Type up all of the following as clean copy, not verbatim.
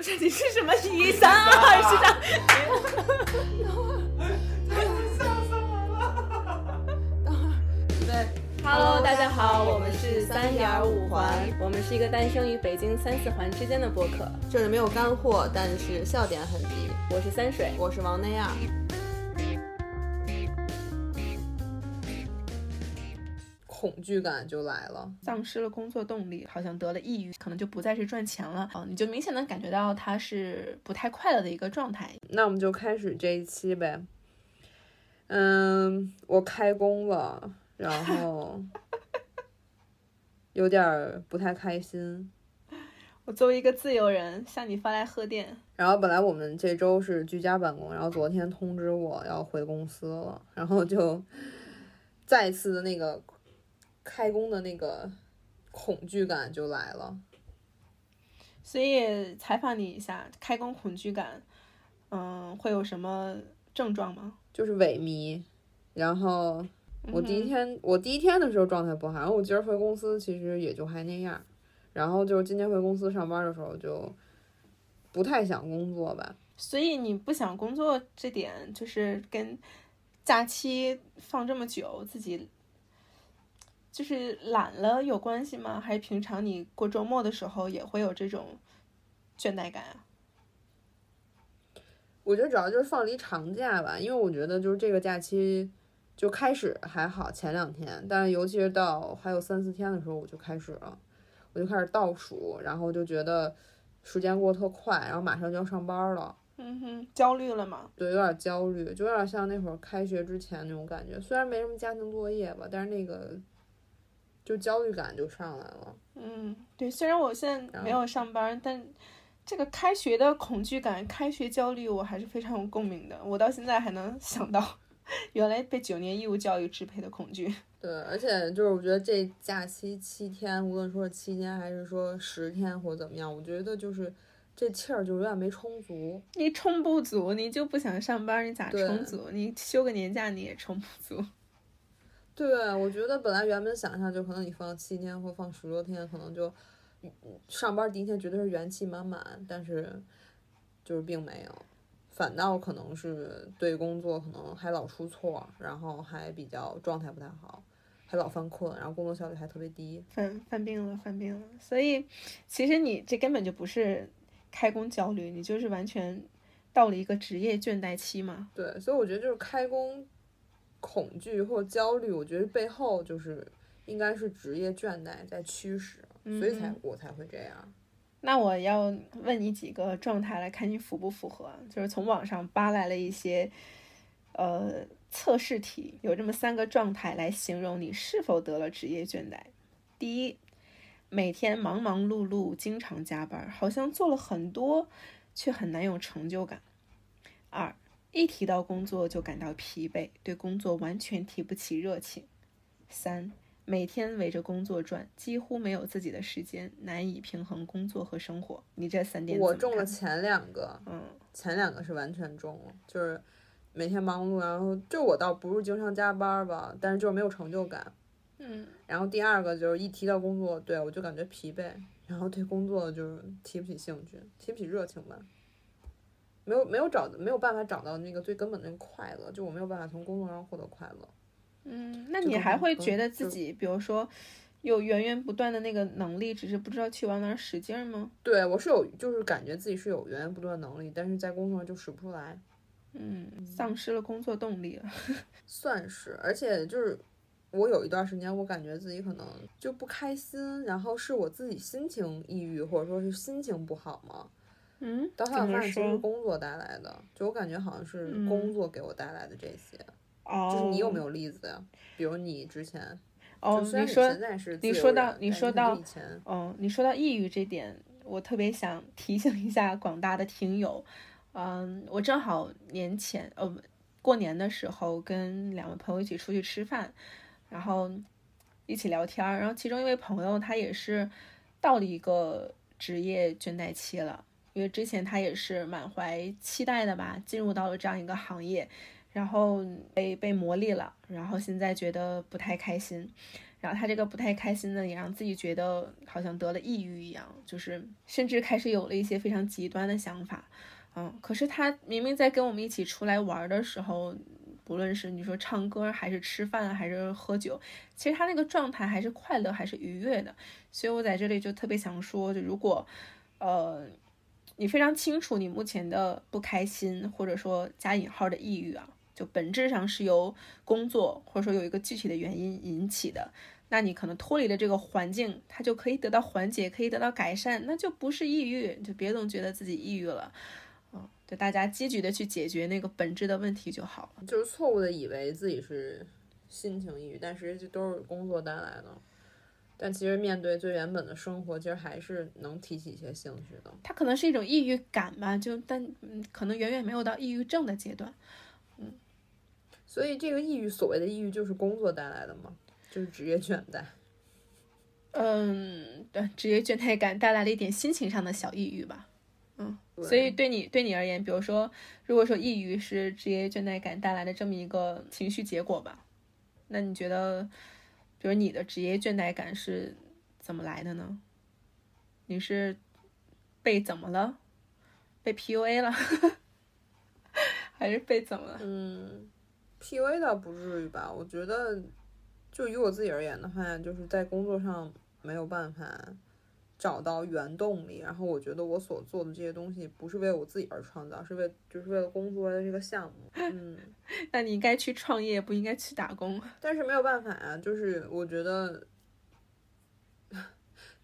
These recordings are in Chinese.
就是你是什么医生啊？是Hello， 大家好，我们是3.5环，我们是一个诞生于北京3-4环之间的播客，这里没有干货，但是笑点很低。我是三水，我是王内亚。恐惧感就来了，丧失了工作动力，好像得了抑郁，可能就不再是赚钱了，你就明显能感觉到他是不太快乐的一个状态。那我们就开始这一期呗。我开工了，然后有点不太开心。我作为一个自由人向你发来贺电。然后本来我们这周是居家办公，然后昨天通知我要回公司了，然后就再次的那个开工的那个恐惧感就来了。所以采访你一下，开工恐惧感会有什么症状吗？就是萎靡，然后我第一天的时候状态不好，我今儿回公司其实也就还那样，然后就是今天回公司上班的时候就不太想工作吧。所以你不想工作这点就是跟假期放这么久自己就是懒了有关系吗？还是平常你过周末的时候也会有这种倦怠感啊？我觉得主要就是放离长假吧，因为我觉得就是这个假期就开始还好，前2天，但是尤其是到还有3-4天的时候，我就开始倒数，然后就觉得时间过特快，然后马上就要上班了。焦虑了吗？对，有点焦虑，就有点像那会儿开学之前那种感觉，虽然没什么家庭作业吧，但是那个就焦虑感就上来了。对，虽然我现在没有上班，但这个开学的恐惧感、开学焦虑我还是非常有共鸣的，我到现在还能想到原来被9年义务教育支配的恐惧。对，而且就是我觉得这假期7天，无论说是7天还是说10天或怎么样，我觉得就是这气儿就永远没充足。你充不足，你就不想上班，你咋充足？你休个年假你也充不足。对，我觉得本来原本想象就可能你放7天或放10多天，可能就上班第一天绝对是元气满满，但是就是并没有。反倒可能是对工作可能还老出错，然后还比较状态不太好，还老犯困，然后工作效率还特别低，犯病了。所以其实你这根本就不是开工焦虑，你就是完全到了一个职业倦怠期嘛。对，所以我觉得就是开工恐惧或焦虑，我觉得背后就是应该是职业倦怠在驱使，所以我才会这样。那我要问你几个状态来看你符不符合，就是从网上扒来了一些测试题，有这么3个状态来形容你是否得了职业倦怠。第一，每天忙忙碌碌，经常加班，好像做了很多却很难有成就感。2，一提到工作就感到疲惫，对工作完全提不起热情。3，每天围着工作转，几乎没有自己的时间，难以平衡工作和生活。你这3点我中了前2个，前2个是完全中了，就是每天忙碌，然后就我倒不是经常加班吧，但是就是没有成就感。然后第2个就是一提到工作，对我就感觉疲惫，然后对工作就是提不起兴趣，提不起热情吧，没有办法找到那个最根本的快乐，就我没有办法从工作上获得快乐。那你还会觉得自己比如说有源源不断的那个能力，只是不知道去往哪使劲吗？对，我是有，就是感觉自己是有源源不断的能力，但是在工作上就使不出来。丧失了工作动力了算是。而且就是我有一段时间我感觉自己可能就不开心，然后是我自己心情抑郁或者说是心情不好嘛。到后来其实是工作带来的，就我感觉好像是工作给我带来的这些。就是你有没有例子呀？比如你之前，你说到抑郁这点，我特别想提醒一下广大的听友。我正好年前过年的时候跟2位朋友一起出去吃饭，然后一起聊天，然后其中一位朋友他也是到了一个职业倦怠期了，因为之前他也是满怀期待的吧，进入到了这样一个行业。然后被磨砺了，然后现在觉得不太开心，然后他这个不太开心呢，也让自己觉得好像得了抑郁一样，就是甚至开始有了一些非常极端的想法。可是他明明在跟我们一起出来玩的时候，不论是你说唱歌还是吃饭还是喝酒，其实他那个状态还是快乐还是愉悦的。所以我在这里就特别想说，就如果你非常清楚你目前的不开心，或者说加引号的抑郁啊，就本质上是由工作或者说有一个具体的原因引起的，那你可能脱离了这个环境，它就可以得到缓解，可以得到改善，那就不是抑郁，就别总觉得自己抑郁了。就大家积极的去解决那个本质的问题就好了，就是错误的以为自己是心情抑郁，但是这都是工作带来的，但其实面对最原本的生活，其实还是能提起一些兴趣的。它可能是一种抑郁感吧，但可能远远没有到抑郁症的阶段。所以这个抑郁，所谓的抑郁就是工作带来的嘛，就是职业倦怠。对，职业倦怠感带来了一点心情上的小抑郁吧。所以对你而言，比如说，如果说抑郁是职业倦怠感带来的这么一个情绪结果吧，那你觉得，比如你的职业倦怠感是怎么来的呢？你是被怎么了？被 PUA 了？还是被怎么了？PUA 倒不至于吧，我觉得就以我自己而言的话，就是在工作上没有办法找到原动力，然后我觉得我所做的这些东西不是为我自己而创造，就是为了工作的这个项目。那你应该去创业，不应该去打工。但是没有办法啊，就是我觉得，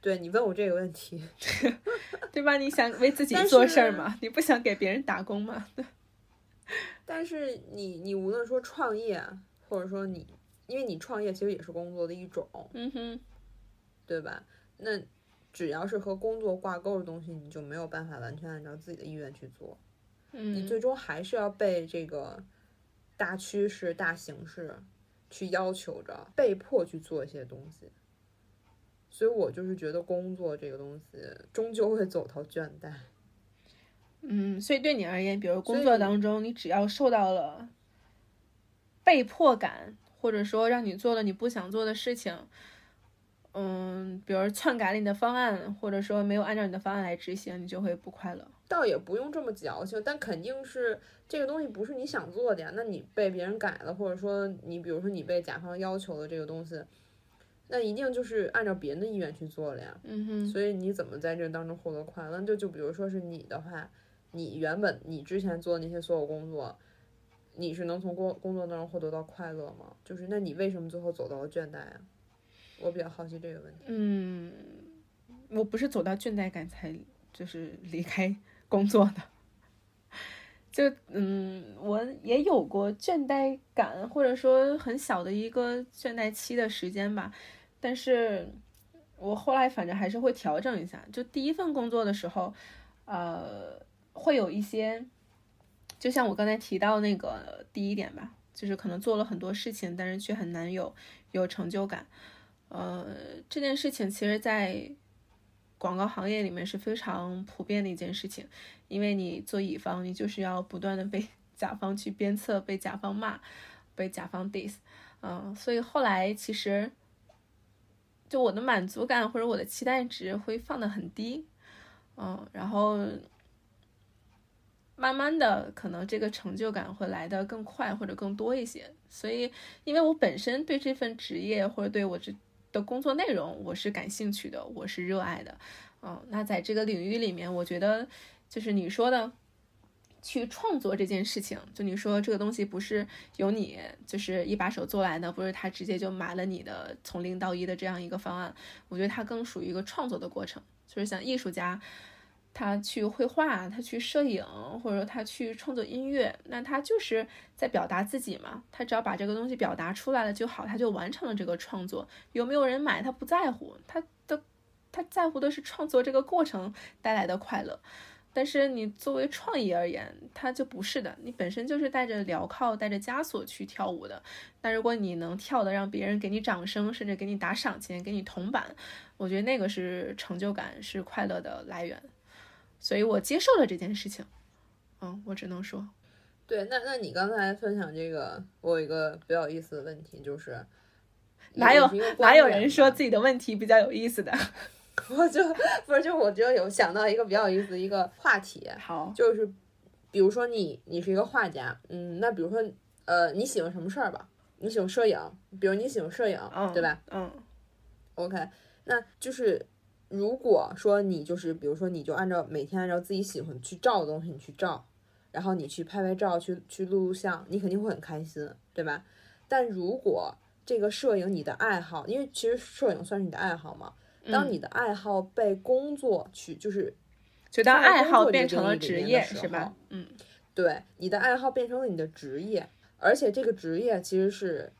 对，你问我这个问题，对吧？你想为自己做事儿嘛？你不想给别人打工嘛？但是你无论说创业，或者说你，因为你创业其实也是工作的一种，对吧？那只要是和工作挂钩的东西，你就没有办法完全按照自己的意愿去做，你最终还是要被这个大趋势大形势去要求着，被迫去做一些东西。所以我就是觉得工作这个东西终究会走到倦怠。所以对你而言，比如工作当中你只要受到了被迫感，或者说让你做了你不想做的事情，比如篡改了你的方案，或者说没有按照你的方案来执行，你就会不快乐。倒也不用这么矫情，但肯定是这个东西不是你想做的呀，那你被别人改了，或者说你比如说你被甲方要求的这个东西，那一定就是按照别人的意愿去做了呀。所以你怎么在这当中获得快乐？就比如说是你的话，你原本你之前做的那些所有工作，你是能从工作当中获得到快乐吗？就是那你为什么最后走到了倦怠啊？我比较好奇这个问题。我不是走到倦怠感才就是离开工作的，就我也有过倦怠感，或者说很小的一个倦怠期的时间吧，但是我后来反正还是会调整一下。就第一份工作的时候，会有一些，就像我刚才提到那个第一点吧，就是可能做了很多事情，但是却很难有成就感。这件事情其实在广告行业里面是非常普遍的一件事情，因为你做乙方，你就是要不断的被甲方去鞭策，被甲方骂，被甲方 diss。所以后来其实就我的满足感或者我的期待值会放得很低，然后慢慢的可能这个成就感会来得更快或者更多一些。所以因为我本身对这份职业或者对我的工作内容我是感兴趣的，我是热爱的。那在这个领域里面，我觉得就是你说的去创作这件事情，就你说这个东西不是由你就是一把手做来的，不是他直接就买了你的从零到一的这样一个方案，我觉得它更属于一个创作的过程。就是像艺术家他去绘画，他去摄影，或者说他去创作音乐，那他就是在表达自己嘛，他只要把这个东西表达出来了就好，他就完成了这个创作。有没有人买他不在乎，他在乎的是创作这个过程带来的快乐。但是你作为创意而言，他就不是的，你本身就是带着镣铐带着枷锁去跳舞的。那如果你能跳的让别人给你掌声，甚至给你打赏钱，给你铜板，我觉得那个是成就感，是快乐的来源。所以我接受了这件事情。我只能说，对，那你刚才分享这个，我有一个比较有意思的问题，就是哪有人说自己的问题比较有意思的？我就有想到一个比较有意思的一个话题，好，就是比如说你是一个画家，那比如说你喜欢什么事儿吧？你喜欢摄影，比如你喜欢摄影，对吧？OK， 那就是如果说你就是比如说你就每天按照自己喜欢去照的东西，你去照，然后你去拍拍照，去录录像，你肯定会很开心，对吧？但如果这个摄影你的爱好，因为其实摄影算是你的爱好嘛，当你的爱好被工作去就当爱好变成了职业，是吧？对，你的爱好变成了你的职业，而且这个职业其实是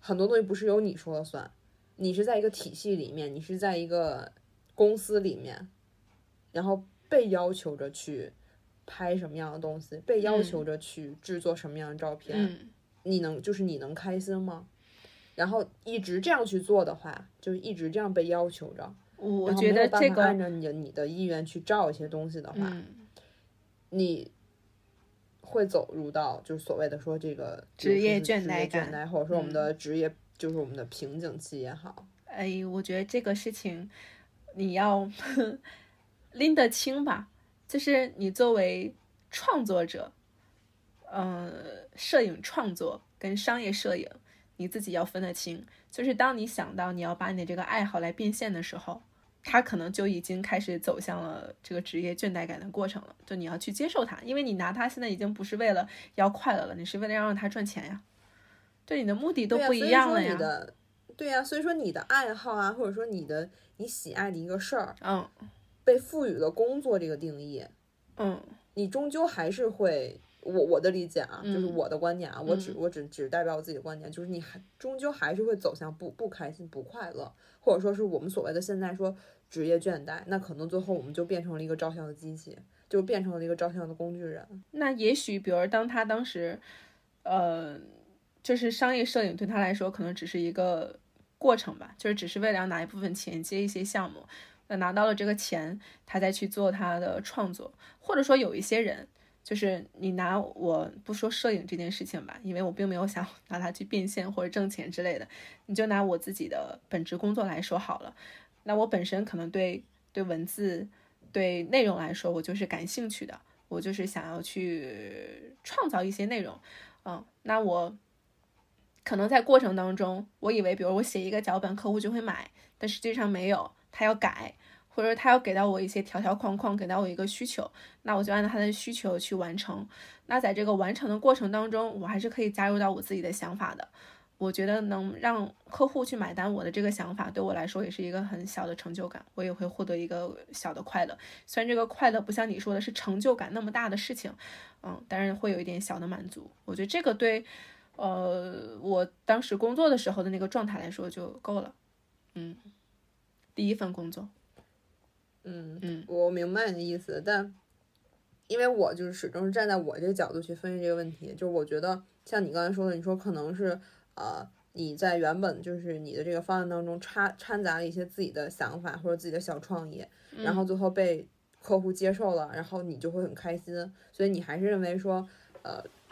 很多东西不是由你说了算，你是在一个体系里面，你是在一个公司里面，然后被要求着去拍什么样的东西，被要求着去制作什么样的照片，你能开心吗？然后一直这样去做的话，就是一直这样被要求着，我觉得这个按照你的意愿去照一些东西的话，你会走入到就是所谓的说这个职业倦怠感，或者说我们的职业就是我们的瓶颈期也好。哎，我觉得这个事情你要拎得清吧，就是你作为创作者，摄影创作跟商业摄影你自己要分得清，就是当你想到你要把你的这个爱好来变现的时候，它可能就已经开始走向了这个职业倦怠感的过程了，就你要去接受它，因为你拿它现在已经不是为了要快乐了，你是为了要让它赚钱呀，对，你的目的都不一样了呀。对啊，所以说你的爱好啊，或者说你喜爱的一个事儿，被赋予了工作这个定义，你终究还是会。我的理解啊，就是我的观点啊，我只代表我自己的观点，就是你终究还是会走向不开心、不快乐，或者说是我们所谓的现在说职业倦怠，那可能最后我们就变成了一个照相的机器，就变成了一个照相的工具人。那也许，比如当时，就是商业摄影对他来说可能只是一个过程吧，就是只是为了拿一部分钱接一些项目，那拿到了这个钱，他再去做他的创作，或者说有一些人。就是你拿我不说摄影这件事情吧，因为我并没有想拿它去变现或者挣钱之类的，你就拿我自己的本职工作来说好了。那我本身可能对文字对内容来说，我就是感兴趣的，我就是想要去创造一些内容。那我可能在过程当中，我以为比如我写一个脚本客户就会买，但实际上没有，他要改，或者他要给到我一些条条框框，给到我一个需求，那我就按照他的需求去完成。那在这个完成的过程当中，我还是可以加入到我自己的想法的。我觉得能让客户去买单我的这个想法，对我来说也是一个很小的成就感，我也会获得一个小的快乐。虽然这个快乐不像你说的是成就感那么大的事情，但是会有一点小的满足。我觉得这个对，我当时工作的时候的那个状态来说就够了。第一份工作。我明白你的意思，但因为我就是始终是站在我这个角度去分析这个问题，就是我觉得像你刚才说的，你说可能是你在原本就是你的这个方案当中掺杂了一些自己的想法或者自己的小创意，然后最后被客户接受了，然后你就会很开心，所以你还是认为说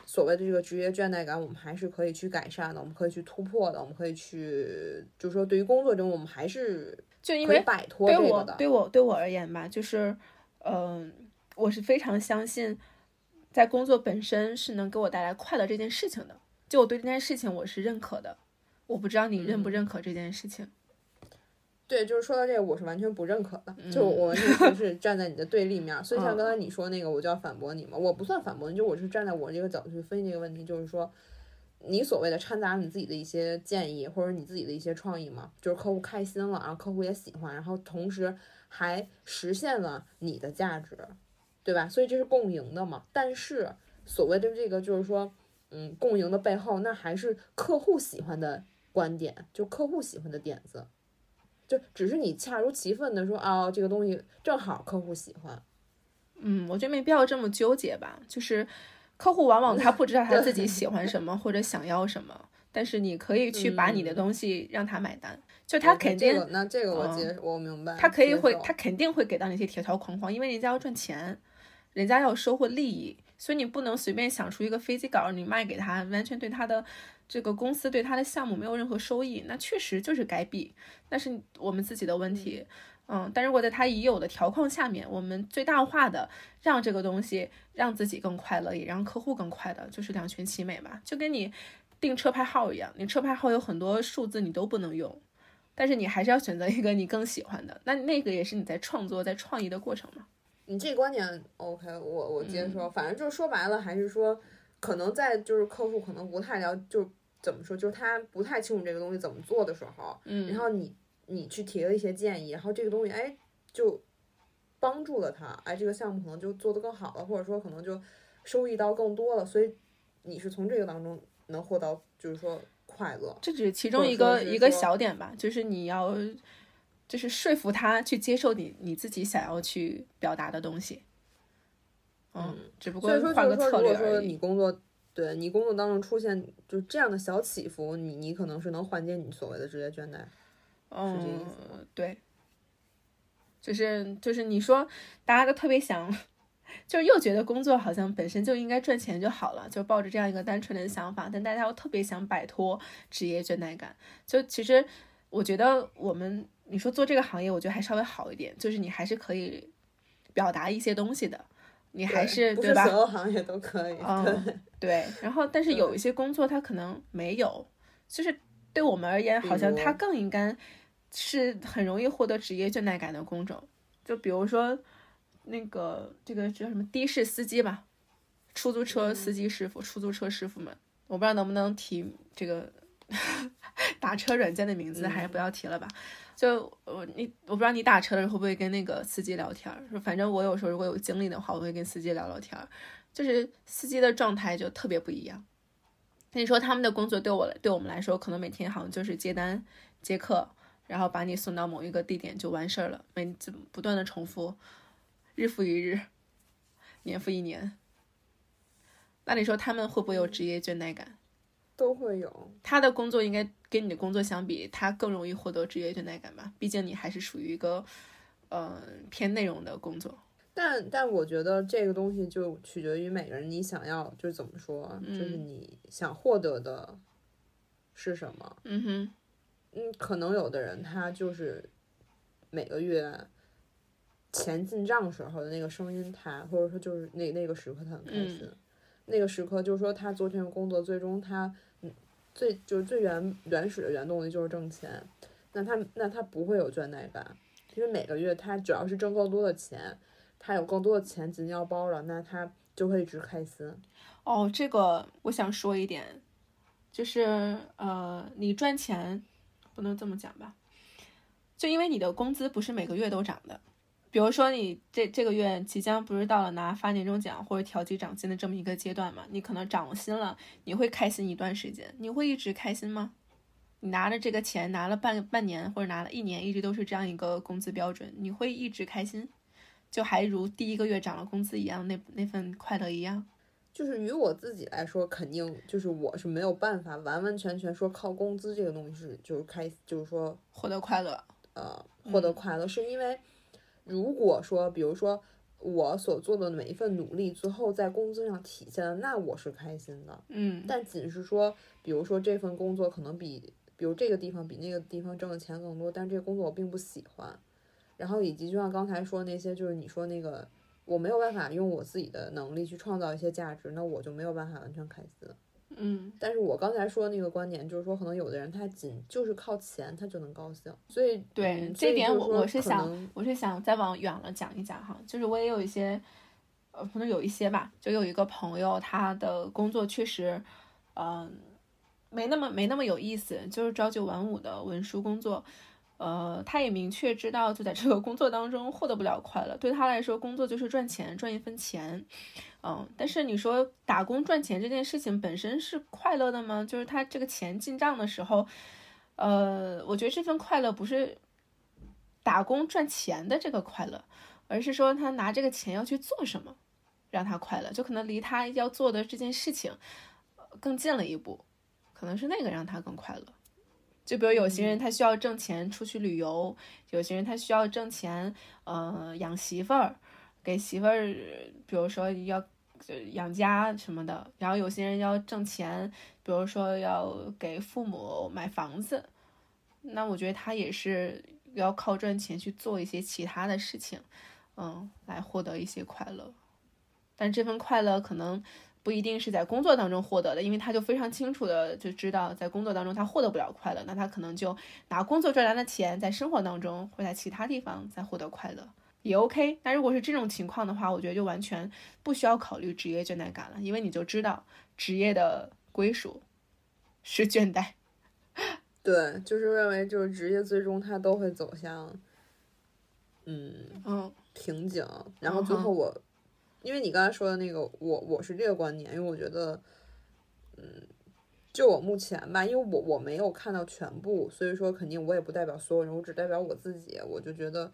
所谓的这个职业倦怠感我们还是可以去改善的，我们可以去突破的，我们可以去就是说对于工作中我们还是就因为摆脱这个的。对我而言吧，就是我是非常相信在工作本身是能给我带来快乐这件事情的，就我对这件事情我是认可的，我不知道你认不认可这件事情。对，就是说到这个我是完全不认可的，就我完全不是站在你的对立面所以像刚才你说那个我就要反驳你嘛，我不算反驳你，就我是站在我这个角度去分析这个问题，就是说你所谓的掺杂你自己的一些建议或者你自己的一些创意嘛，就是客户开心了，然后客户也喜欢，然后同时还实现了你的价值，对吧？所以这是共赢的嘛。但是所谓的这个就是说，共赢的背后，那还是客户喜欢的观点，就客户喜欢的点子，就只是你恰如其分的说啊，这个东西正好客户喜欢。我觉得没必要这么纠结吧，就是。客户往往他不知道他自己喜欢什么或者想要什么，但是你可以去把你的东西让他买单，就他肯定这个我接受，我明白，他肯定会给到那些条条框框，因为人家要赚钱，人家要收获利益，所以你不能随便想出一个飞机稿你卖给他，完全对他的这个公司对他的项目没有任何收益，那确实就是该毙，那是我们自己的问题。但如果在他已有的条框下面，我们最大化的让这个东西让自己更快乐，也让客户更快乐，就是两全其美嘛。就跟你定车牌号一样，你车牌号有很多数字你都不能用，但是你还是要选择一个你更喜欢的，那个也是你在创作在创意的过程嘛。你这观点 OK， 我接受。反正就是说白了还是说，可能在就是客户可能不太了，就怎么说，就是他不太清楚这个东西怎么做的时候，然后你去提了一些建议，然后这个东西哎就帮助了他，哎这个项目可能就做得更好了，或者说可能就收益到更多了，所以你是从这个当中能获得就是说快乐。这只是其中一个小点吧，就是你要就是说服他去接受你自己想要去表达的东西。只不过换个策略而已。所以说就是说，如果说你工作。对你工作当中出现就这样的小起伏，你可能是能缓解你所谓的职业倦怠，是这意思吗？对，就是你说大家都特别想，就是又觉得工作好像本身就应该赚钱就好了，就抱着这样一个单纯的想法，但大家又特别想摆脱职业倦怠感。就其实我觉得我们你说做这个行业，我觉得还稍微好一点，就是你还是可以表达一些东西的。你还是 对吧？不是所有行业都可以。对。然后，但是有一些工作它可能没有，就是对我们而言，好像它更应该是很容易获得职业倦怠感的工种。就比如说那个这个叫什么的士司机吧，出租车司机师傅、出租车师傅们，我不知道能不能提这个打车软件的名字，还是不要提了吧。就我不知道你打车的时候会不会跟那个司机聊天，反正我有时候如果有精力的话，我会跟司机聊聊天，就是司机的状态就特别不一样。你说他们的工作对我们来说，可能每天好像就是接单接客，然后把你送到某一个地点就完事了，不断的重复，日复一日，年复一年。那你说他们会不会有职业倦怠感？都会有。他的工作应该跟你的工作相比，他更容易获得职业倦怠感吧，毕竟你还是属于一个偏内容的工作。但我觉得这个东西就取决于每个人，你想要就是怎么说，就是你想获得的是什么。可能有的人他就是每个月钱进账时候的那个声音他，或者说就是那个时刻他很开心，那个时刻就是说他做这份工作，最终他最原始的原动力就是挣钱，那他不会有倦怠感，因为每个月他只要是挣更多的钱，他有更多的钱进腰包了，那他就会一直开心。这个我想说一点，就是你赚钱不能这么讲吧，就因为你的工资不是每个月都涨的。比如说你这个月即将不是到了拿发年终奖或者调级涨薪的这么一个阶段嘛，你可能涨薪了，你会开心一段时间，你会一直开心吗？你拿着这个钱拿了半年或者拿了一年，一直都是这样一个工资标准，你会一直开心？就还如第一个月涨了工资一样，那份快乐一样。就是于我自己来说，肯定就是我是没有办法完完全全说靠工资这个东西就是说获得快乐。获得快乐是因为，如果说比如说我所做的每一份努力最后在工资上体现了，那我是开心的。但仅是说比如说这份工作可能比如这个地方比那个地方挣的钱更多，但这个工作我并不喜欢，然后以及就像刚才说那些，就是你说那个我没有办法用我自己的能力去创造一些价值，那我就没有办法完全开心。但是我刚才说的那个观点就是说，可能有的人他仅就是靠钱他就能高兴，所以对，所以这点我是想再往远了讲一讲哈，就是我也有一些可能有一些吧，就有一个朋友他的工作确实没那么有意思，就是朝九晚五的文书工作，他也明确知道就在这个工作当中获得不了快乐，对他来说工作就是赚钱，赚一分钱。但是你说打工赚钱这件事情本身是快乐的吗？就是他这个钱进账的时候，我觉得这份快乐不是打工赚钱的这个快乐，而是说他拿这个钱要去做什么让他快乐，就可能离他要做的这件事情更近了一步，可能是那个让他更快乐。就比如有些人他需要挣钱出去旅游，有些人他需要挣钱养媳妇儿，给媳妇儿比如说要就养家什么的，然后有些人要挣钱，比如说要给父母买房子，那我觉得他也是要靠赚钱去做一些其他的事情，来获得一些快乐。但这份快乐可能不一定是在工作当中获得的，因为他就非常清楚的就知道在工作当中他获得不了快乐，那他可能就拿工作赚来的钱在生活当中或在其他地方再获得快乐也 OK。 那如果是这种情况的话，我觉得就完全不需要考虑职业倦怠感了，因为你就知道职业的归属是倦怠。对，就是认为就是职业最终它都会走向瓶颈，然后最后我因为你刚才说的那个我是这个观点，因为我觉得就我目前吧，因为我没有看到全部，所以说肯定我也不代表所有人，我只代表我自己。我就觉得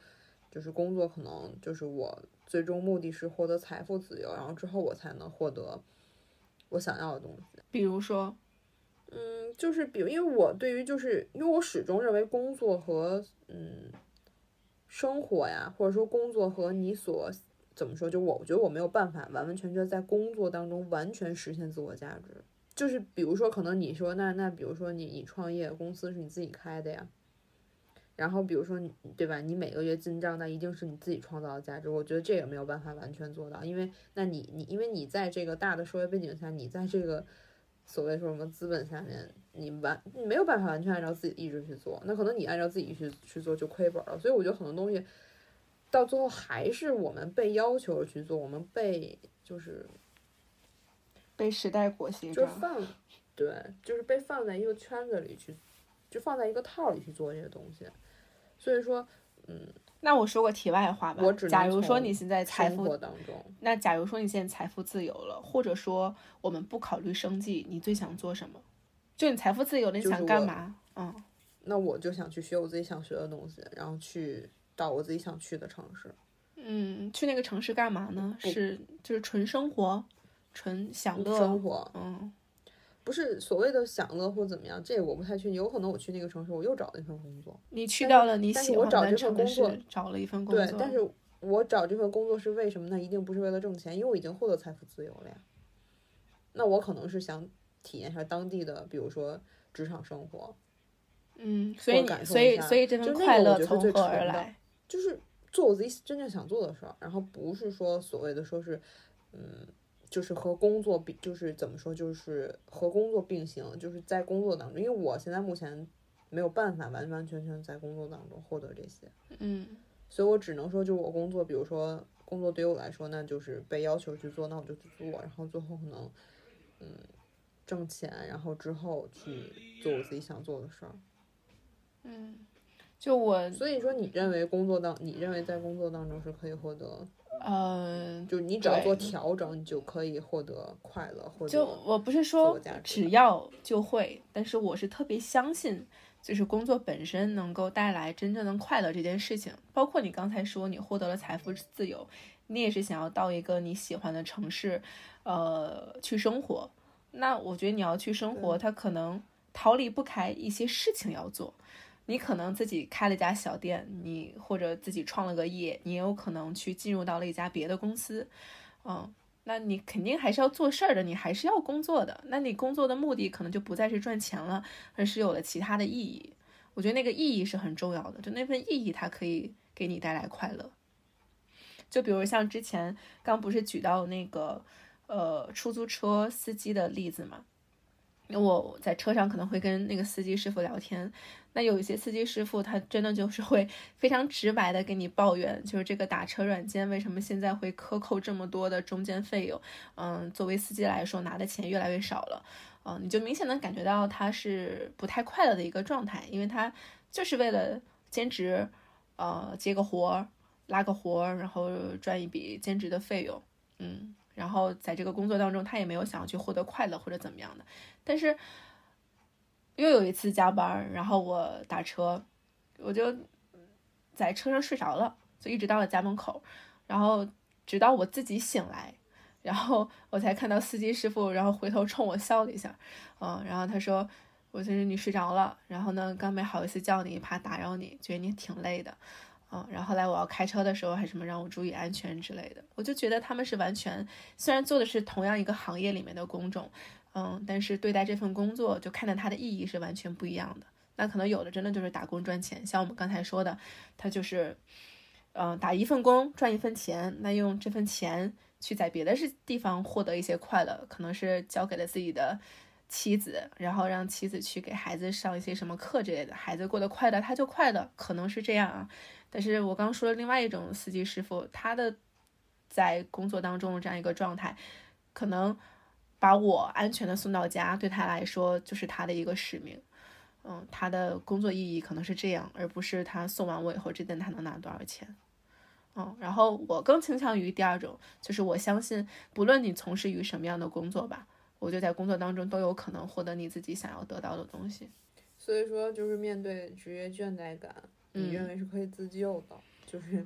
就是工作可能就是我最终目的是获得财富自由，然后之后我才能获得我想要的东西。比如说就是因为我对于就是因为我始终认为工作和生活呀，或者说工作和你所怎么说，就我觉得我没有办法完完全全在工作当中完全实现自我价值。就是比如说可能你说那比如说你创业，公司是你自己开的呀，然后比如说你对吧，你每个月进账那一定是你自己创造的价值，我觉得这也没有办法完全做到，因为那你因为你在这个大的社会背景下，你在这个所谓说什么资本下面，你没有办法完全按照自己的意志去做，那可能你按照自己去做就亏本了。所以我觉得很多东西到最后还是我们被要求去做，我们被就是被时代裹挟着，对，就是被放在一个圈子里去，就放在一个套里去做这些东西。所以说那我说个题外话吧，假如说你现在财富当中，那假如说你现在财富自由了，或者说我们不考虑生计，你最想做什么？就你财富自由了，你想干嘛？那我就想去学我自己想学的东西，然后去到我自己想去的城市。去那个城市干嘛呢？是就是纯生活，纯享乐生活。不是所谓的享乐或怎么样，这个我不太确定。有可能我去那个城市，我又找了一份工作。你去到了你喜欢的城市，找了一份工作。对，但是我找这份工作是为什么呢？一定不是为了挣钱，因为我已经获得财富自由了呀。那我可能是想体验一下当地的，比如说职场生活。所以这份快乐从何而来？就是做我自己真正想做的事儿，然后不是说所谓的说是，就是和工作比，就是怎么说，就是和工作并行，就是在工作当中，因为我现在目前没有办法完完全全在工作当中获得这些，所以我只能说，就是我工作，比如说工作对于我来说，那就是被要求去做，那我就去做，然后最后可能，挣钱，然后之后去做我自己想做的事儿，就我，所以说你认为你认为在工作当中是可以获得，就你只要做调整，你就可以获得快乐，或者就我不是说只要就会，但是我是特别相信，就是工作本身能够带来真正的快乐这件事情。包括你刚才说你获得了财富自由，你也是想要到一个你喜欢的城市，去生活。那我觉得你要去生活，它可能逃离不开一些事情要做。你可能自己开了一家小店，你或者自己创了个业，你也有可能去进入到了一家别的公司，那你肯定还是要做事儿的，你还是要工作的。那你工作的目的可能就不再是赚钱了，而是有了其他的意义。我觉得那个意义是很重要的，就那份意义它可以给你带来快乐。就比如像之前刚不是举到那个出租车司机的例子嘛，我在车上可能会跟那个司机师傅聊天，那有一些司机师傅他真的就是会非常直白的跟你抱怨，就是这个打车软件为什么现在会克扣这么多的中间费用，作为司机来说拿的钱越来越少了，你就明显能感觉到他是不太快乐的一个状态，因为他就是为了兼职，接个活拉个活，然后赚一笔兼职的费用，然后在这个工作当中他也没有想要去获得快乐或者怎么样的。但是又有一次加班，然后我打车，我就在车上睡着了，就一直到了家门口，然后直到我自己醒来，然后我才看到司机师傅，然后回头冲我笑了一下，然后他说我就是你睡着了，然后呢刚没好意思叫你，怕打扰你，觉得你挺累的，然后后来我要开车的时候还什么让我注意安全之类的，我就觉得他们是完全虽然做的是同样一个行业里面的工种，但是对待这份工作就看待它的意义是完全不一样的。那可能有的真的就是打工赚钱，像我们刚才说的，他就是打一份工赚一份钱，那用这份钱去在别的地方获得一些快乐，可能是交给了自己的妻子，然后让妻子去给孩子上一些什么课之类的，孩子过得快乐他就快乐，可能是这样啊。但是我刚说的另外一种司机师傅，他的在工作当中的这样一个状态，可能把我安全的送到家对他来说就是他的一个使命，他的工作意义可能是这样，而不是他送完我以后这顿他能拿多少钱。然后我更倾向于第二种，就是我相信不论你从事于什么样的工作吧，我就在工作当中都有可能获得你自己想要得到的东西。所以说就是面对职业倦怠感，你认为是可以自救的，就是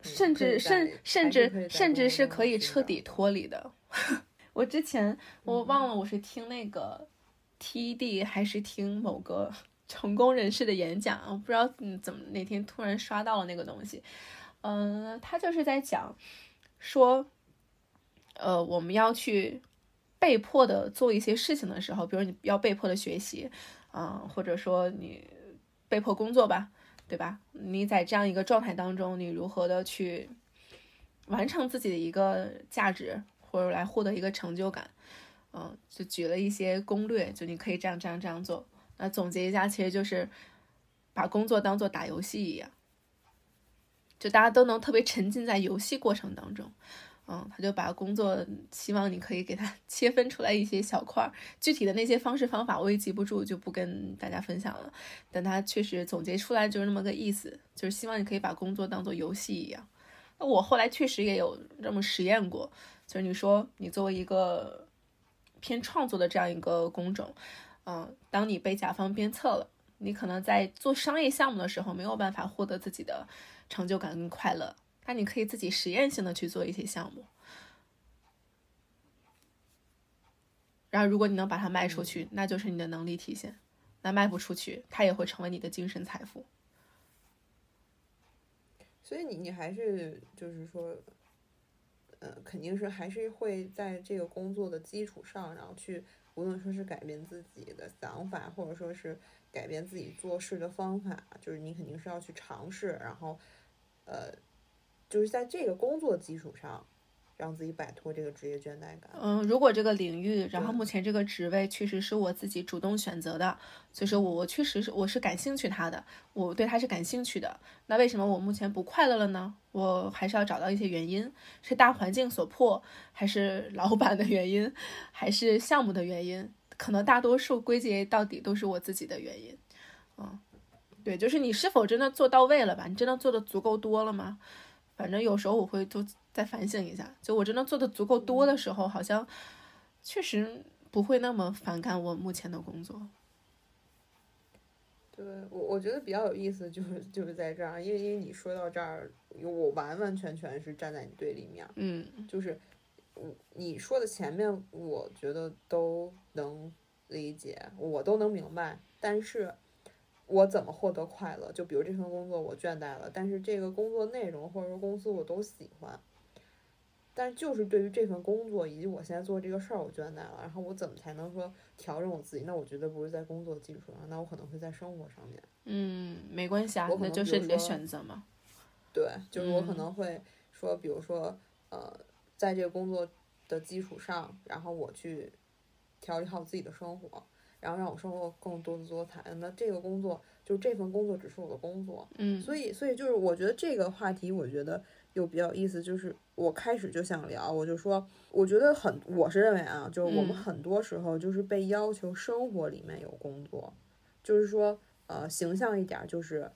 甚至是可以彻底脱离的。我之前我忘了我是听那个 TED 还是听某个成功人士的演讲，我不知道怎么那天突然刷到了那个东西。他就是在讲说我们要去被迫的做一些事情的时候，比如你要被迫的学习，或者说你被迫工作吧，对吧？你在这样一个状态当中，你如何的去完成自己的一个价值，或者来获得一个成就感，就举了一些攻略，就你可以这样做。那总结一下，其实就是把工作当做打游戏一样，就大家都能特别沉浸在游戏过程当中。他就把工作希望你可以给他切分出来一些小块，具体的那些方式方法我也记不住，就不跟大家分享了，但他确实总结出来就是那么个意思，就是希望你可以把工作当做游戏一样。那我后来确实也有这么实验过，就是你说你作为一个偏创作的这样一个工种，当你被甲方鞭策了，你可能在做商业项目的时候没有办法获得自己的成就感跟快乐，那你可以自己实验性的去做一些项目，然后如果你能把它卖出去，那就是你的能力体现，那卖不出去它也会成为你的精神财富。所以你还是就是说肯定是还是会在这个工作的基础上，然后去无论说是改变自己的想法，或者说是改变自己做事的方法，就是你肯定是要去尝试，然后就是在这个工作基础上让自己摆脱这个职业倦怠感。如果这个领域然后目前这个职位确实是我自己主动选择的，就是我确实是我是感兴趣他的，我对他是感兴趣的，那为什么我目前不快乐了呢？我还是要找到一些原因，是大环境所迫，还是老板的原因，还是项目的原因，可能大多数归结到底都是我自己的原因。对，就是你是否真的做到位了吧，你真的做的足够多了吗？反正有时候我会就再反省一下，就我真的做的足够多的时候，好像确实不会那么反感我目前的工作。对，我觉得比较有意思就是在这儿，因为你说到这儿，我完完全全是站在你对立面。就是你说的前面我觉得都能理解，我都能明白，但是我怎么获得快乐？就比如这份工作我倦怠了，但是这个工作内容或者说公司我都喜欢，但是就是对于这份工作以及我现在做这个事儿我倦怠了，然后我怎么才能说调整我自己？那我绝对不是在工作基础上，那我可能会在生活上面。没关系啊，那就是你的选择嘛。对，就是我可能会说，比如说在这个工作的基础上，然后我去调理好自己的生活，然后让我生活更多姿多彩。那这个工作就这份工作只是我的工作，所以就是我觉得这个话题我觉得又比较有意思，就是我开始就想聊，我就说我觉得我是认为啊，就是我们很多时候就是被要求生活里面有工作，就是说形象一点，就是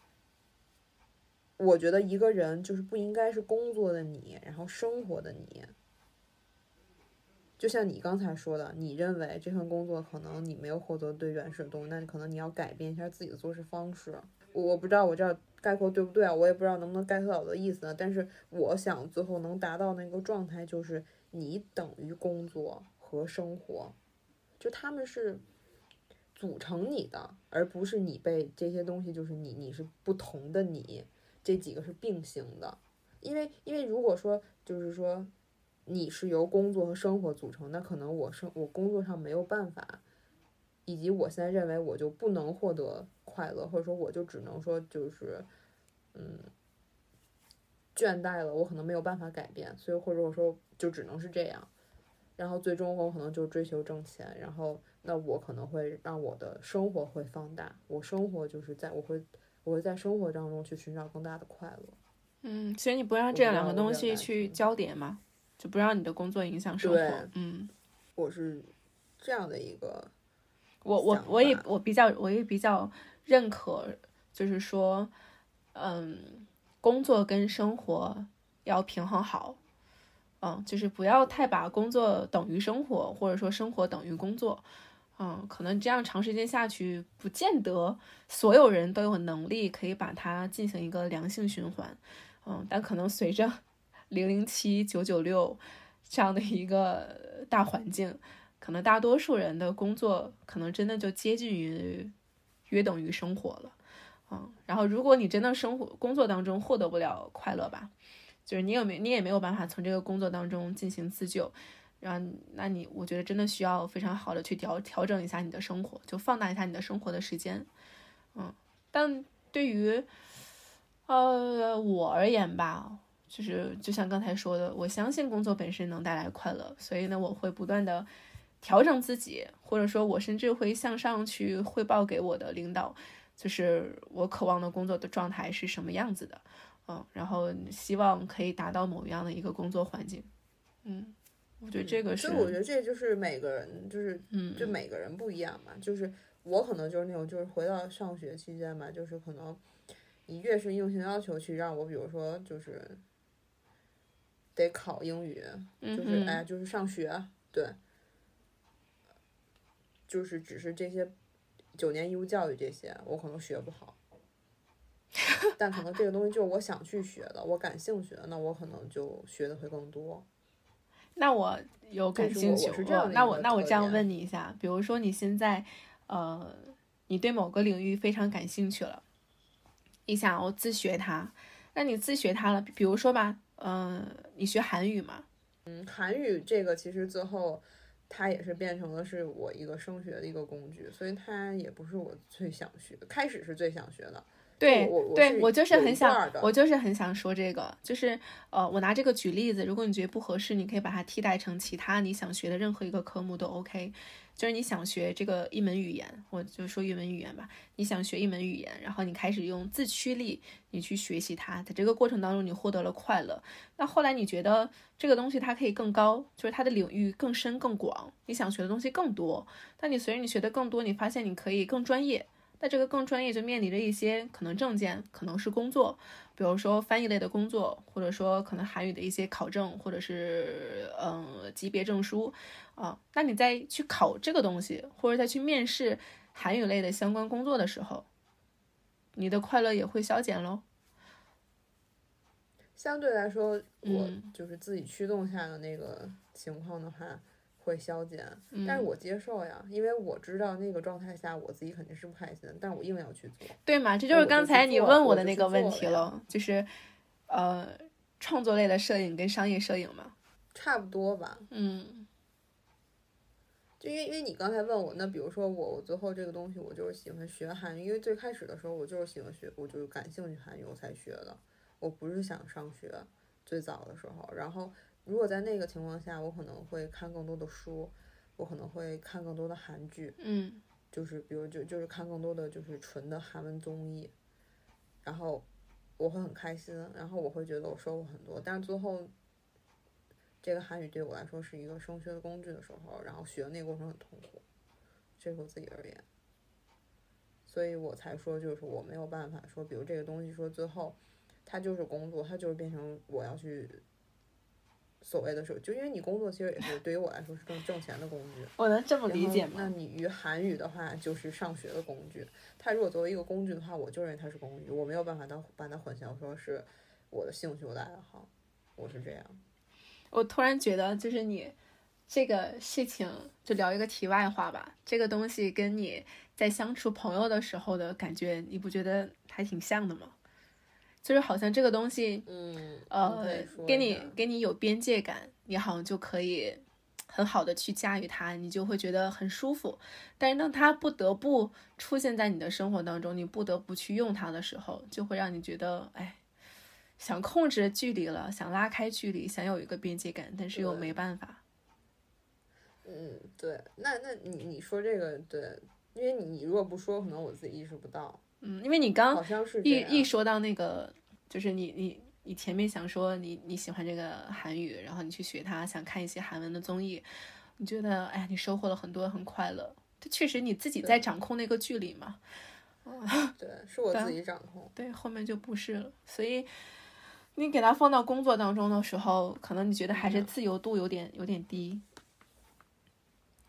我觉得一个人就是不应该是工作的你，然后生活的你。就像你刚才说的，你认为这份工作可能你没有获得对原始的东西，那可能你要改变一下自己的做事方式。我不知道我这概括对不对啊，我也不知道能不能概括到我的意思呢。但是我想最后能达到那个状态，就是你等于工作和生活，就他们是组成你的，而不是你被这些东西，就是你是不同的你，这几个是并行的。因为如果说就是说你是由工作和生活组成，那可能我工作上没有办法，以及我现在认为我就不能获得快乐，或者说我就只能说就是倦怠了，我可能没有办法改变，所以或者我说就只能是这样，然后最终我可能就追求挣钱，然后那我可能会让我的生活会放大，我生活就是我会在生活当中去寻找更大的快乐。其实你不让这两个东西去交叠嘛，就不让你的工作影响生活。我是这样的一个，我也比较认可，就是说，工作跟生活要平衡好，就是不要太把工作等于生活，或者说生活等于工作，可能这样长时间下去，不见得所有人都有能力可以把它进行一个良性循环，但可能随着007、996这样的一个大环境，可能大多数人的工作可能真的就接近于约等于生活了，然后如果你真的工作当中获得不了快乐吧，就是你也没有办法从这个工作当中进行自救，然后那我觉得真的需要非常好的去调整一下你的生活，就放大一下你的生活的时间。但对于我而言吧，就是就像刚才说的，我相信工作本身能带来快乐，所以呢，我会不断的调整自己，或者说我甚至会向上去汇报给我的领导，就是我渴望的工作的状态是什么样子的，然后希望可以达到某样的一个工作环境。我觉得这个是，所以我觉得这就是每个人就每个人不一样嘛，就是我可能就是那种就是回到上学期间嘛，就是可能你越是用心要求去让我，比如说就是得考英语，就是就是上学，对，就是只是这些9年义务教育这些我可能学不好，但可能这个东西就是我想去学的，我感兴趣的，那我可能就学的会更多。那我有感兴趣，那我这样问你一下，比如说你现在你对某个领域非常感兴趣了，你想要自学它，那你自学它了，比如说吧，你学韩语嘛，韩语这个其实最后它也是变成了是我一个升学的一个工具，所以它也不是我最想学，开始是最想学的。对，我就是很想说这个，就是我拿这个举例子，如果你觉得不合适，你可以把它替代成其他你想学的任何一个科目都 OK。就是你想学这个一门语言，我就说一门语言吧，你想学一门语言，然后你开始用自驱力你去学习它，在这个过程当中你获得了快乐，那后来你觉得这个东西它可以更高，就是它的领域更深更广，你想学的东西更多，但你随着你学的更多，你发现你可以更专业，那这个更专业就面临着一些可能证件，可能是工作，比如说翻译类的工作，或者说可能韩语的一些考证，或者是级别证书那你在去考这个东西，或者在去面试韩语类的相关工作的时候，你的快乐也会消减咯。相对来说，我就是自己驱动下的那个情况的话会消减，但是我接受呀，因为我知道那个状态下我自己肯定是不开心，但我硬要去做。对嘛，这就是刚才你问我的那个问题了，就是创作类的摄影跟商业摄影嘛，差不多吧。就因为你刚才问我，那比如说我最后这个东西我就是喜欢学韩语，因为最开始的时候我就是喜欢学，我就是感兴趣韩语我才学的，我不是想上学最早的时候，然后如果在那个情况下，我可能会看更多的书，我可能会看更多的韩剧，就是比如就是看更多的就是纯的韩文综艺，然后我会很开心，然后我会觉得我收获很多，但是最后这个韩语对我来说是一个升学的工具的时候，然后学那个过程很痛苦，这是我自己而言，所以我才说就是我没有办法说，比如这个东西说最后它就是工作，它就是变成我要去所谓的是，就因为你工作其实也是对于我来说是更挣钱的工具，我能这么理解吗？那你与韩语的话就是上学的工具，它如果作为一个工具的话，我就认为它是工具，我没有办法把它混淆说是我的兴趣我的爱好，我是这样。我突然觉得就是你这个事情，就聊一个题外话吧，这个东西跟你在相处朋友的时候的感觉，你不觉得还挺像的吗？就是好像这个东西，给你有边界感，你好像就可以很好的去驾驭它，你就会觉得很舒服。但是当它不得不出现在你的生活当中，你不得不去用它的时候，就会让你觉得，哎，想控制距离了，想拉开距离，想有一个边界感，但是又没办法。嗯，对，那你说这个对，因为你如果不说，可能我自己意识不到。嗯，因为你刚一说到那个，就是你前面想说你喜欢这个韩语，然后你去学它，想看一些韩文的综艺，你觉得哎，你收获了很多，很快乐。这确实你自己在掌控那个距离嘛。对，是我自己掌控。对，后面就不是了，所以。你给它放到工作当中的时候，可能你觉得还是自由度有点低。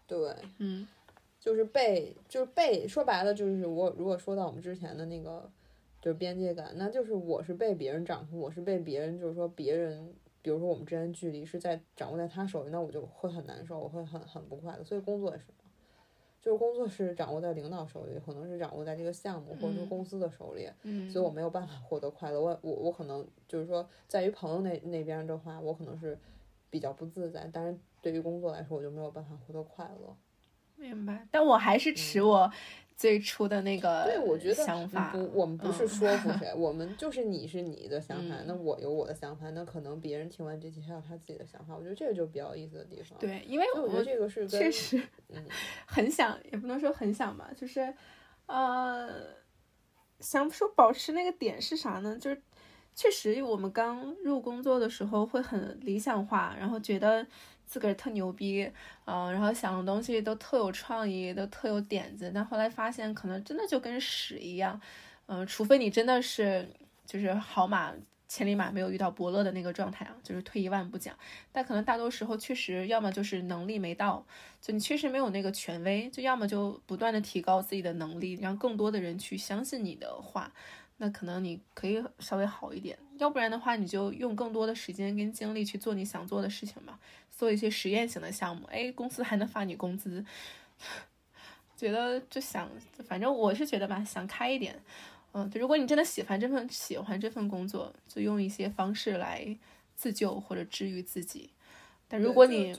对，嗯，就是被说白了就是我如果说到我们之前的那个就是边界感，那就是我是被别人掌控，我是被别人就是说别人，比如说我们之间距离是在掌握在他手里，那我就会很难受，我会很不快乐。所以工作也是，就是工作是掌握在领导手里，可能是掌握在这个项目或者是公司的手里，所以我没有办法获得快乐。我可能就是说，在于朋友那边的话，我可能是比较不自在，但是对于工作来说，我就没有办法获得快乐。明白，但我还是持我最初的那个想法。对，我觉得我们不是说服谁，我们就是你是你的想法，那我有我的想法，那可能别人听完这期还有他自己的想法，我觉得这个就比较有意思的地方。对，因为我觉得这个是确实很想，也不能说很想吧，就是想说保持那个点是啥呢？就是确实我们刚入工作的时候会很理想化，然后觉得自个儿特牛逼，然后想的东西都特有创意，都特有点子，但后来发现可能真的就跟屎一样，除非你真的是就是好马千里马没有遇到伯乐的那个状态啊，就是退一万步讲，但可能大多时候确实要么就是能力没到，就你确实没有那个权威，就要么就不断的提高自己的能力，让更多的人去相信你的话，那可能你可以稍微好一点，要不然的话你就用更多的时间跟精力去做你想做的事情吧，做一些实验型的项目，哎，公司还能发你工资，觉得就想，反正我是觉得吧，想开一点，就如果你真的喜欢这份工作，就用一些方式来自救或者治愈自己，但如果你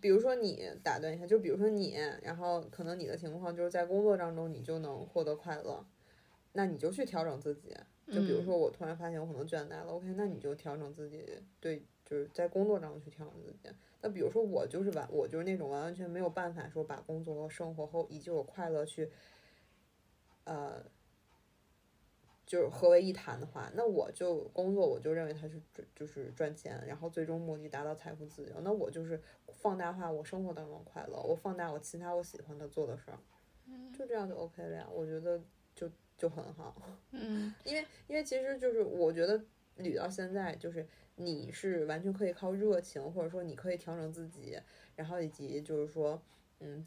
比如说你打断一下，就比如说你，然后可能你的情况就是在工作当中你就能获得快乐，那你就去调整自己。就比如说我突然发现我可能倦怠了，OK， 那你就调整自己，对，就是在工作上去调整自己。那比如说我就是那种完完全没有办法说把工作和生活后以及我快乐去，就是合为一谈的话，那我就工作我就认为它是就是赚钱，然后最终目的达到财富自由。那我就是放大化我生活当中的快乐，我放大我其他我喜欢的做的事儿，就这样就 OK 了呀。我觉得就很好，因为其实就是我觉得捋到现在，就是你是完全可以靠热情，或者说你可以调整自己，然后以及就是说，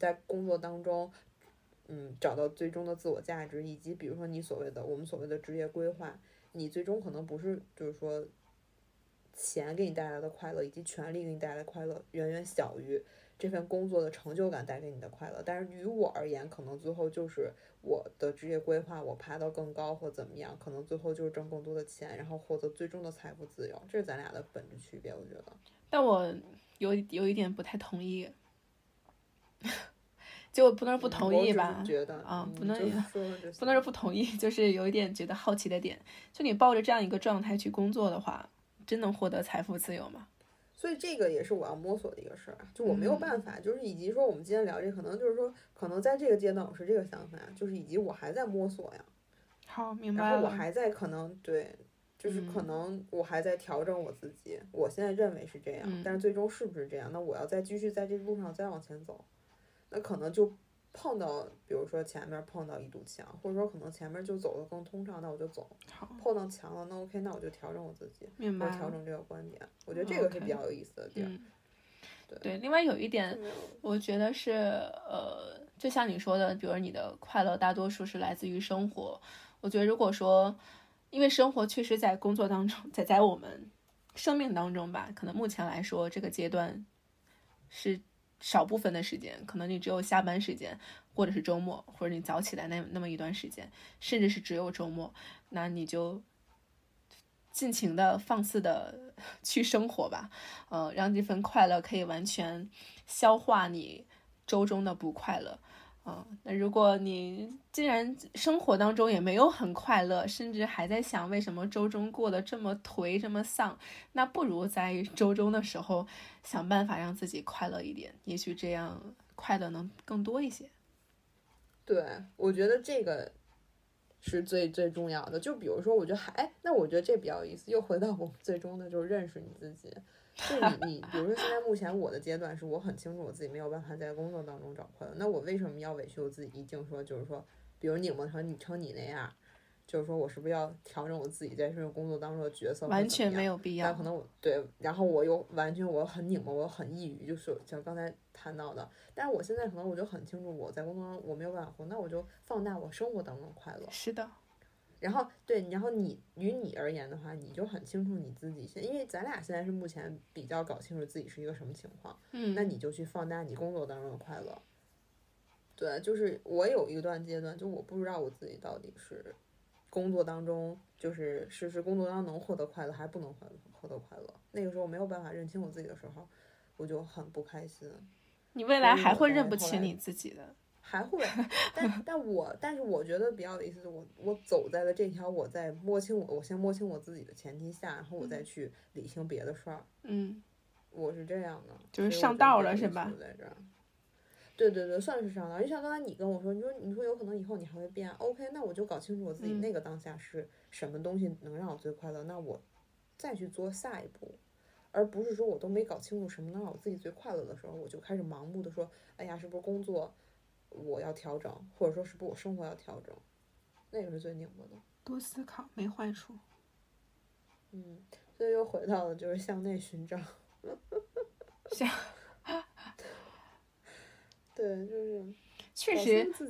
在工作当中，找到最终的自我价值，以及比如说你所谓的我们所谓的职业规划，你最终可能不是就是说钱给你带来的快乐，以及权利给你带来的快乐，远远小于这份工作的成就感带给你的快乐，但是于我而言，可能最后就是我的职业规划，我爬到更高或怎么样，可能最后就是挣更多的钱，然后获得最终的财富自由，这是咱俩的本质区别，我觉得。但我有一点不太同意，就我不能说不同意吧，我觉得不能说不同意，就是有一点觉得好奇的点，就你抱着这样一个状态去工作的话，真能获得财富自由吗？所以这个也是我要摸索的一个事儿，就我没有办法，就是以及说我们今天聊这，可能就是说，可能在这个阶段我是这个想法，就是以及我还在摸索呀。好，明白了。然后我还在可能对，就是可能我还在调整我自己，我现在认为是这样，但是最终是不是这样？那我要再继续在这路上再往前走，那可能就碰到，比如说前面碰到一堵墙，或者说可能前面就走得更通畅，那我就走。碰到墙了，那 OK， 那我就调整我自己，明白，我调整这个观点，我觉得这个是比较有意思的地儿。对，另外有一点，我觉得是就像你说的，比如你的快乐大多数是来自于生活。我觉得如果说，因为生活确实在工作当中，在我们生命当中吧，可能目前来说这个阶段是少部分的时间，可能你只有下班时间，或者是周末，或者你早起来那么一段时间，甚至是只有周末，那你就尽情的放肆的去生活吧，让这份快乐可以完全消化你周中的不快乐。那如果你既然生活当中也没有很快乐，甚至还在想为什么周中过得这么颓这么丧，那不如在周中的时候想办法让自己快乐一点，也许这样快乐能更多一些。对，我觉得这个是最最重要的。就比如说我觉得那我觉得这比较有意思，又回到我们最终的就是认识你自己。就你比如说现在目前我的阶段是我很清楚我自己没有办法在工作当中找快乐，那我为什么要委屈我自己，一定说就是说比如拧巴成你那样，就是说我是不是要调整我自己在这种工作当中的角色，完全没有必要。但可能我对，然后我又完全我很拧巴，我很抑郁，就是像刚才谈到的。但是我现在可能我就很清楚我在工作中我没有办法活，那我就放大我生活当中的快乐。是的。然后对，然后你与你而言的话，你就很清楚你自己，因为咱俩现在是目前比较搞清楚自己是一个什么情况，那你就去放大你工作当中的快乐。对，就是我有一段阶段，就我不知道我自己到底是工作当中，就是是工作当中能获得快乐，还不能获得快乐。那个时候我没有办法认清我自己的时候，我就很不开心。你未来还会认不清你自己的。还会，但是我觉得比较有意思，我走在了这条，我在摸清我先摸清我自己的前提下，然后我再去理清别的事儿。我是这样的，就是上道了是吧？在这儿，对，算是上道。就像刚才你跟我说，你说有可能以后你还会变 ，OK， 那我就搞清楚我自己那个当下是什么东西能让我最快乐，那我再去做下一步。而不是说我都没搞清楚什么能让我自己最快乐的时候，我就开始盲目的说，哎呀，是不是工作？我要调整，或者说是不是我生活要调整，那个是最拧巴的。多思考没坏处。所以又回到了就是向内寻找。对，就是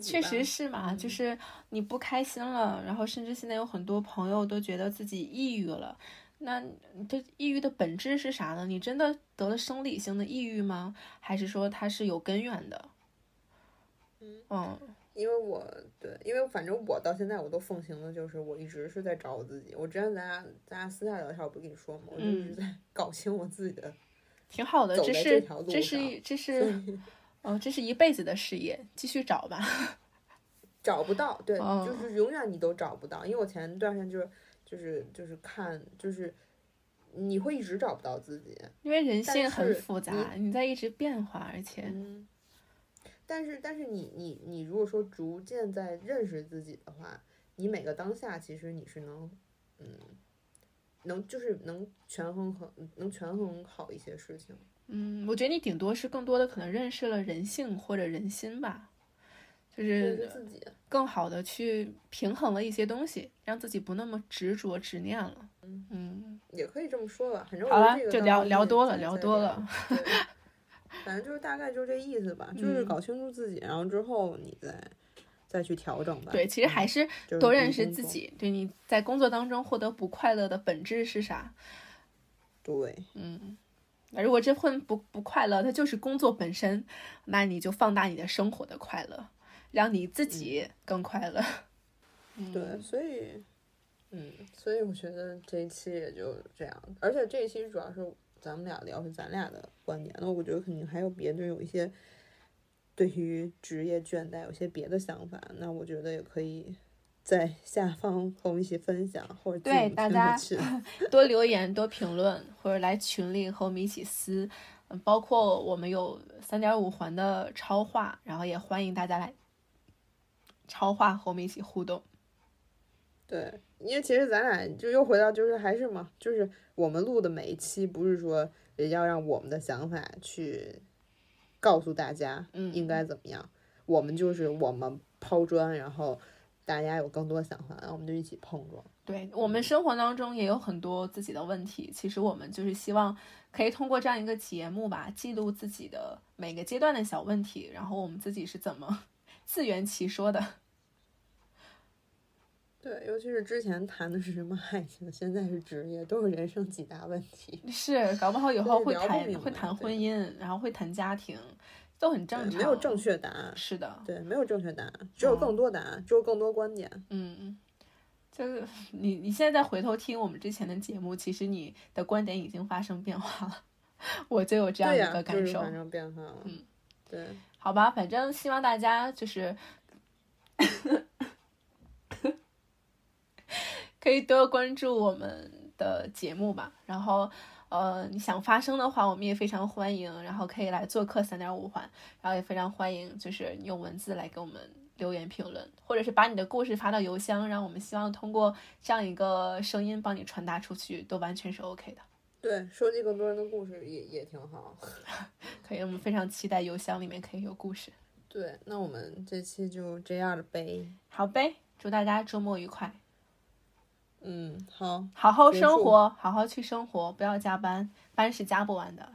确实是嘛，就是你不开心了，然后甚至现在有很多朋友都觉得自己抑郁了。那这抑郁的本质是啥呢？你真的得了生理性的抑郁吗？还是说它是有根源的？因为反正我到现在我都奉行的就是我一直是在找我自己。我之前咱俩私下聊的时候我不跟你说吗？我就一直在搞清我自己的，挺好的，这是一辈子的事业，继续找吧。找不到，对，就是永远你都找不到。因为我前段时间就是看，就是你会一直找不到自己，因为人性很复杂，你在一直变化，而且。但是你如果说逐渐在认识自己的话，你每个当下其实你是能权衡好一些事情。我觉得你顶多是更多的可能认识了人性或者人心吧，就是自己更好的去平衡了一些东西，让自己不那么执着执念了。也可以这么说吧，反正我好了，就聊多了。反正就是大概就这意思吧，就是搞清楚自己，然后之后你再去调整吧。对，其实还是多认识自己。对，你在工作当中获得不快乐的本质是啥？对，如果这份不快乐，它就是工作本身，那你就放大你的生活的快乐，让你自己更快乐。对，所以我觉得这一期也就这样，而且这一期主要是。咱们俩聊是咱俩的观点，那我觉得肯定还有别的，有一些对于职业倦怠有些别的想法，那我觉得也可以在下方和我们一起分享，或者对大家多留言多评论，或者来群里和我们一起撕，包括我们有3.5环的超话，然后也欢迎大家来超话和我们一起互动。对，因为其实咱俩就又回到就是还是嘛，就是我们录的每一期不是说要让我们的想法去告诉大家应该怎么样，我们就是我们抛砖，然后大家有更多想法，然后我们就一起碰撞。对，我们生活当中也有很多自己的问题，其实我们就是希望可以通过这样一个节目吧，记录自己的每个阶段的小问题，然后我们自己是怎么自圆其说的。对，尤其是之前谈的是什么爱情，现在是职业，都是人生几大问题。是，搞不好以后会谈婚姻，然后会谈家庭，都很正常。没有正确答案。是的，对，没有正确答案，只有更多答案，只有更多观点。嗯，就是你现在再回头听我们之前的节目，其实你的观点已经发生变化了。我就有这样一个感受，发生变化了。嗯，对，好吧，反正希望大家就是。可以多关注我们的节目吧，然后你想发声的话我们也非常欢迎，然后可以来做客 3.5 环，然后也非常欢迎就是用文字来给我们留言评论，或者是把你的故事发到邮箱，然后我们希望通过这样一个声音帮你传达出去，都完全是 OK 的。对，收集更多人的故事也挺好。可以，我们非常期待邮箱里面可以有故事。对，那我们这期就这样了呗。好呗，祝大家周末愉快。嗯，好好生活，好好去生活，不要加班，班是加不完的。